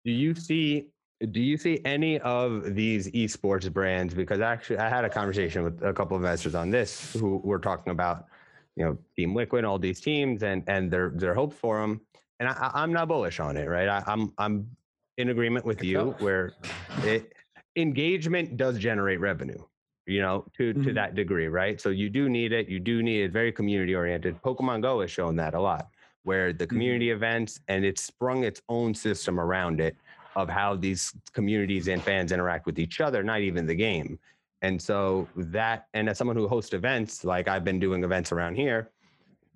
Do you see? Do you see any of these esports brands? Because actually, I had a conversation with a couple of investors on this who were talking about, you know, Team Liquid, all these teams, and and their their hopes for them. And I, I'm not bullish on it, right? I, I'm I'm in agreement with you where it, engagement does generate revenue. You know, to, to mm-hmm. that degree, right? So you do need it. You do need it. Very community oriented. Pokemon Go has shown that a lot, where the community mm-hmm. events, and it's sprung its own system around it of how these communities and fans interact with each other, not even the game. And so that, and as someone who hosts events, like I've been doing events around here,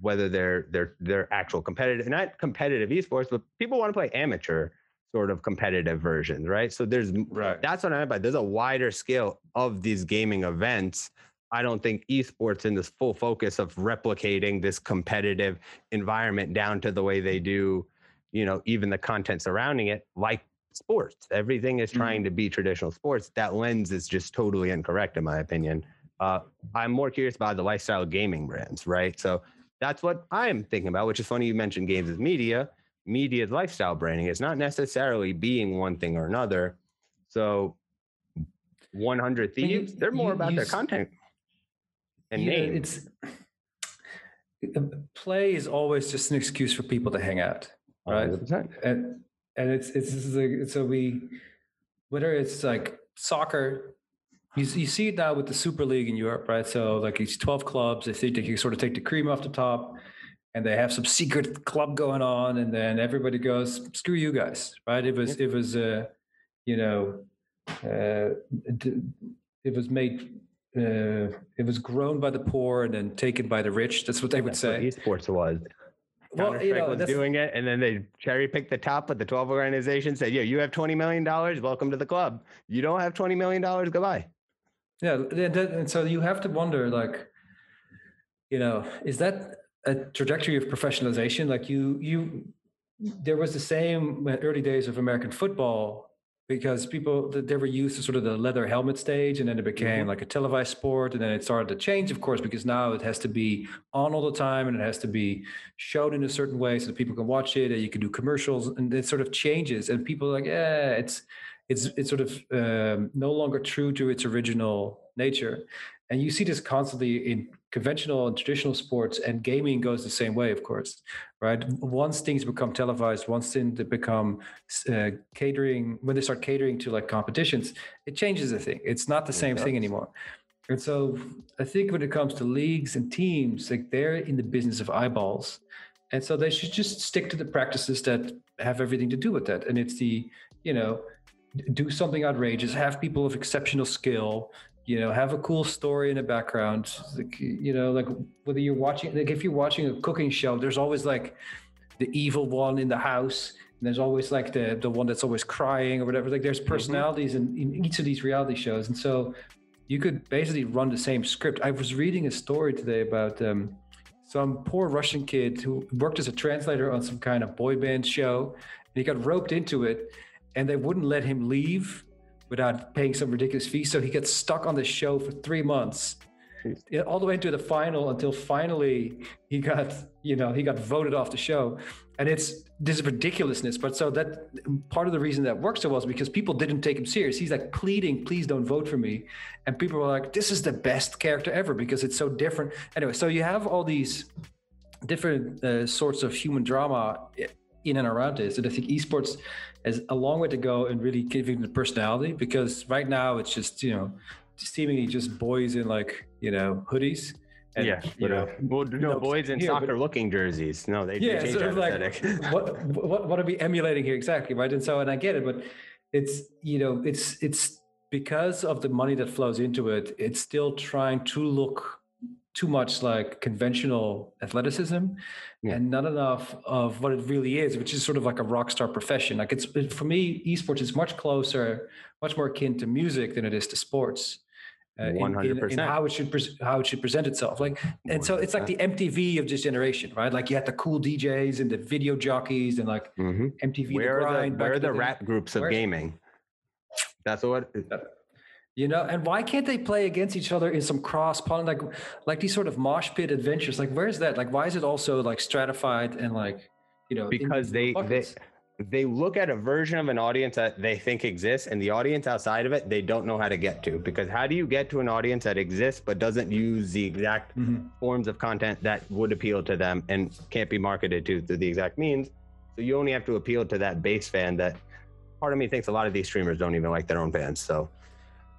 whether they're they're they're actual competitive, not competitive esports, but people want to play amateur sort of competitive versions, right? So there's right. that's what I meant by there's a wider scale of these gaming events. I don't think esports in this full focus of replicating this competitive environment down to the way they do, you know, even the content surrounding it, like sports. Everything is trying mm-hmm. to be traditional sports. That lens is just totally incorrect, in my opinion. Uh, I'm more curious about the lifestyle gaming brands, right? So That's what I'm thinking about, which is funny you mentioned games as media. Media is lifestyle branding. It's not necessarily being one thing or another. So one hundred Thieves, you, they're more you, about you, their content and yeah, name. It's, play is always just an excuse for people to hang out, right? one hundred percent. And and it's it's this is like, so we, whether it's like soccer, you, you see it now with the Super League in Europe, right? So like it's twelve clubs. They think they can sort of take the cream off the top, and they have some secret club going on, and then everybody goes, "Screw you guys!" Right? It was yeah. it was uh, you know. Uh, it was made, uh, it was grown by the poor and then taken by the rich. That's what they would that's say. What esports was. Well, Counter-Strike you know, was doing it, and then they cherry picked the top of the twelve organizations. Said, "Yeah, you have twenty million dollars. Welcome to the club. You don't have twenty million dollars. Goodbye." Yeah, and so you have to wonder, like, you know, is that a trajectory of professionalization? Like, you, you, there was the same early days of American football. Because people, they were used to sort of the leather helmet stage, and then it became mm-hmm. like a televised sport, and then it started to change, of course, because now it has to be on all the time, and it has to be shown in a certain way so that people can watch it, and you can do commercials, and it sort of changes, and people are like, yeah, it's it's it's sort of um, no longer true to its original nature, and you see this constantly in conventional and traditional sports, and gaming goes the same way, of course, right? Once things become televised, once things become uh, catering, when they start catering to like competitions, it changes the thing. It's not the same thing anymore. And so I think when it comes to leagues and teams, like they're in the business of eyeballs. And so they should just stick to the practices that have everything to do with that. And it's the, you know, do something outrageous, have people of exceptional skill, you know, have a cool story in the background, like, you know, like whether you're watching, like if you're watching a cooking show, there's always like the evil one in the house. And there's always like the, the one that's always crying or whatever, like there's personalities in, in each of these reality shows. And so you could basically run the same script. I was reading a story today about um, some poor Russian kid who worked as a translator on some kind of boy band show, and he got roped into it, and they wouldn't let him leave without paying some ridiculous fee. So he gets stuck on the show for three months, all the way into the final, until finally he got, you know, he got voted off the show. And it's this ridiculousness. But so that part of the reason that worked so well is because people didn't take him serious. He's like pleading, please don't vote for me. And people were like, this is the best character ever because it's so different. Anyway, so you have all these different uh, sorts of human drama in and around this. And I think esports has a long way to go in really giving the personality, because right now it's just, you know, seemingly just boys in like, you know, hoodies. And, yeah, you know, well, no, no boys in soccer-looking jerseys. No, they yeah, sort of like what, what what are we emulating here exactly, right? And so, and I get it, but it's, you know, it's it's because of the money that flows into it. It's still trying to look too much like conventional athleticism, yeah. and not enough of what it really is, which is sort of like a rock star profession. Like it's, for me, esports is much closer, much more akin to music than it is to sports. One hundred percent. How it should pre- how it should present itself. Like, and so it's like the M T V of this generation, right? Like you had the cool D Js and the video jockeys and like mm-hmm. M T V. Where the grind, are the, where are the rap groups of where? gaming? That's what. You know, and why can't they play against each other in some cross pollen, like like these sort of mosh pit adventures? Like, where's that? Like, why is it also like stratified and like, you know, because they they, they look at a version of an audience that they think exists, and the audience outside of it, they don't know how to get to. Because how do you get to an audience that exists but doesn't use the exact mm-hmm. forms of content that would appeal to them and can't be marketed to through the exact means? So you only have to appeal to that base fan that part of me thinks a lot of these streamers don't even like their own fans. So.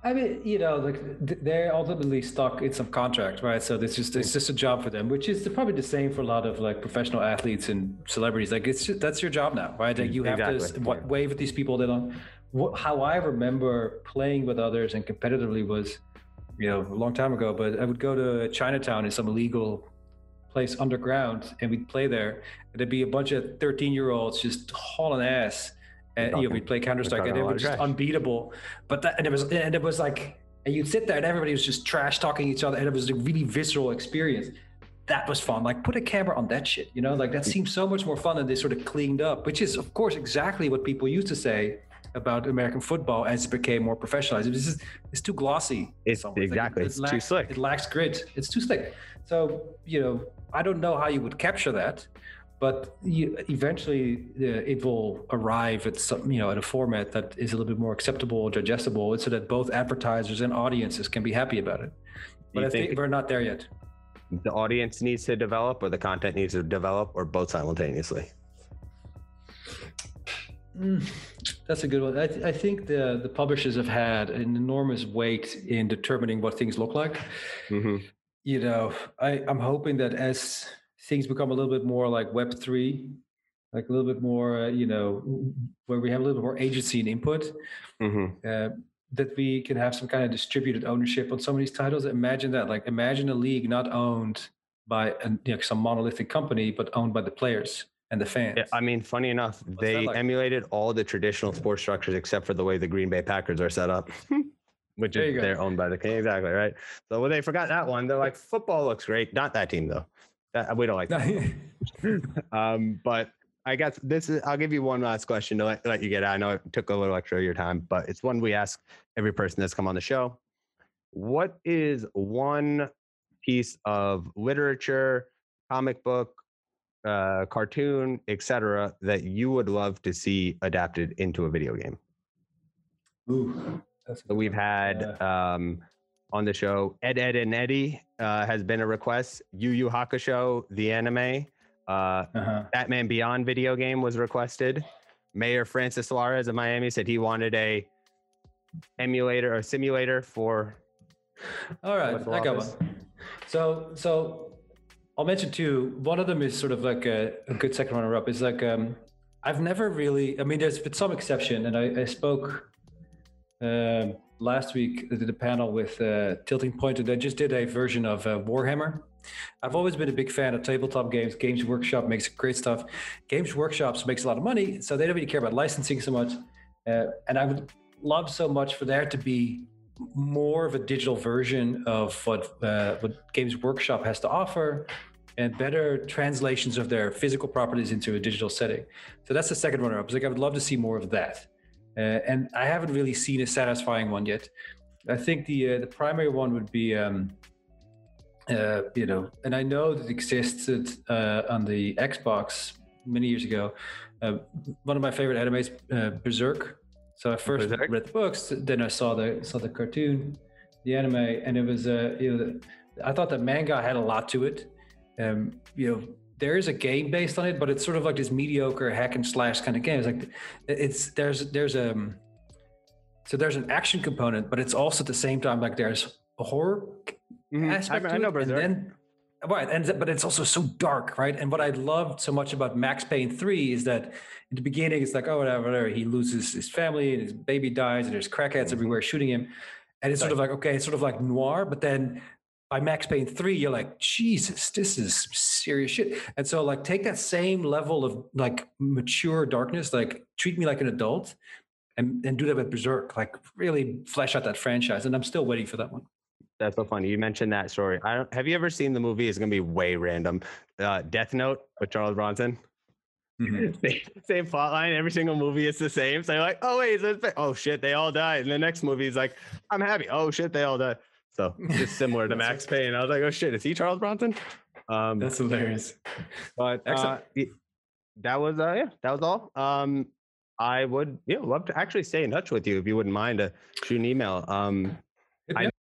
I mean, you know, like they're ultimately stuck in some contract, right? So this just it's just a job for them, which is probably the same for a lot of like professional athletes and celebrities. Like it's just, that's your job now, right? Like you have exactly. to w- wave at these people. They don't. How I remember playing with others and competitively was, you know, a long time ago. But I would go to Chinatown in some illegal place underground, and we'd play there. And there'd be a bunch of thirteen-year-olds just hauling ass. And, you know, we'd play Counter-Strike and they were just unbeatable. But that, and it was, and it was like, and you'd sit there and everybody was just trash talking each other, and it was a really visceral experience. That was fun. Like, put a camera on that shit, you know, like that seems so much more fun than they sort of cleaned up, which is, of course, exactly what people used to say about American football as it became more professionalized. It's just, it's too glossy. It's exactly, like it, it lacks, it's too slick. It lacks grit. It's too slick. So, you know, I don't know how you would capture that, but you, eventually uh, it will arrive at some, you know, at a format that is a little bit more acceptable, digestible, so that both advertisers and audiences can be happy about it. But I think, think we're not there yet. The audience needs to develop, or the content needs to develop, or both simultaneously. Mm, that's a good one. I, th- I think the the publishers have had an enormous weight in determining what things look like. Mm-hmm. You know, I, I'm hoping that as things become a little bit more like Web three, like a little bit more, uh, you know, where we have a little bit more agency and input, mm-hmm. uh, that we can have some kind of distributed ownership on some of these titles. Imagine that, like imagine a league not owned by a, you know, some monolithic company, but owned by the players and the fans. Yeah, I mean, funny enough, What's they like? emulated all the traditional sports structures except for the way the Green Bay Packers are set up. Which there is, they're owned by the king. Exactly, right? So when they forgot that one, they're like, football looks great. Not that team, though. That, we don't like that. um, but I guess this is, I'll give you one last question to let, let you get out. I know it took a little extra of your time, but it's one we ask every person that's come on the show. What is one piece of literature, comic book, uh, cartoon, et cetera, that you would love to see adapted into a video game? Ooh. So we've had um, on the show, Ed, Ed, and Eddie uh, has been a request. Yu Yu Hakusho, the anime. Uh, uh-huh. Batman Beyond video game was requested. Mayor Francis Suarez of Miami said he wanted a emulator or simulator for... All right, I got one. So, so I'll mention two. One of them is sort of like a, a good second runner-up. It's like, um, I've never really... I mean, there's been some exception, and I, I spoke... Um, last week I did a panel with uh, Tilting Point, and I just did a version of uh, Warhammer. I've always been a big fan of tabletop games. Games Workshop makes great stuff. Games Workshops makes a lot of money, so they don't really care about licensing so much. Uh, and I would love so much for there to be more of a digital version of what, uh, what Games Workshop has to offer, and better translations of their physical properties into a digital setting. So that's the second runner-up. It's like, I would love to see more of that. Uh, and I haven't really seen a satisfying one yet. I think the uh, the primary one would be, um, uh, you know, and I know that existed uh, on the Xbox many years ago. Uh, one of my favorite animes, uh, Berserk. So I first Berserk? read the books, then I saw the saw the cartoon, the anime, and it was, uh, you know, the, I thought the manga had a lot to it. Um, you know. There is a game based on it, but it's sort of like this mediocre hack and slash kind of game. It's like, it's there's there's um so there's an action component, but it's also at the same time like there's a horror mm-hmm. aspect I, to I know, it. Berserk. And then, right, and but it's also so dark, right? And what I loved so much about Max Payne three is that in the beginning it's like, oh whatever, whatever. He loses his family and his baby dies and there's crackheads mm-hmm. everywhere shooting him, and it's right. sort of like okay, it's sort of like noir, but then. By Max Payne three, you're like, Jesus, this is serious shit. And so like, take that same level of like mature darkness, like treat me like an adult and, and do that with Berserk, like really flesh out that franchise. And I'm still waiting for that one. That's so funny. You mentioned that story. I don't, have you ever seen the movie? It's going to be way random. Uh, Death Note with Charles Bronson. Mm-hmm. Same, same plot line. Every single movie is the same. So you're like, oh, wait, oh shit, they all died. And the next movie is like, I'm happy. Oh shit, they all died. So just similar to Max Payne. I was like, oh shit, is he Charles Bronson? Um, That's hilarious. But uh, that was, uh, yeah, that was all. Um, I would, you know, love to actually stay in touch with you if you wouldn't mind to shoot an email. Um,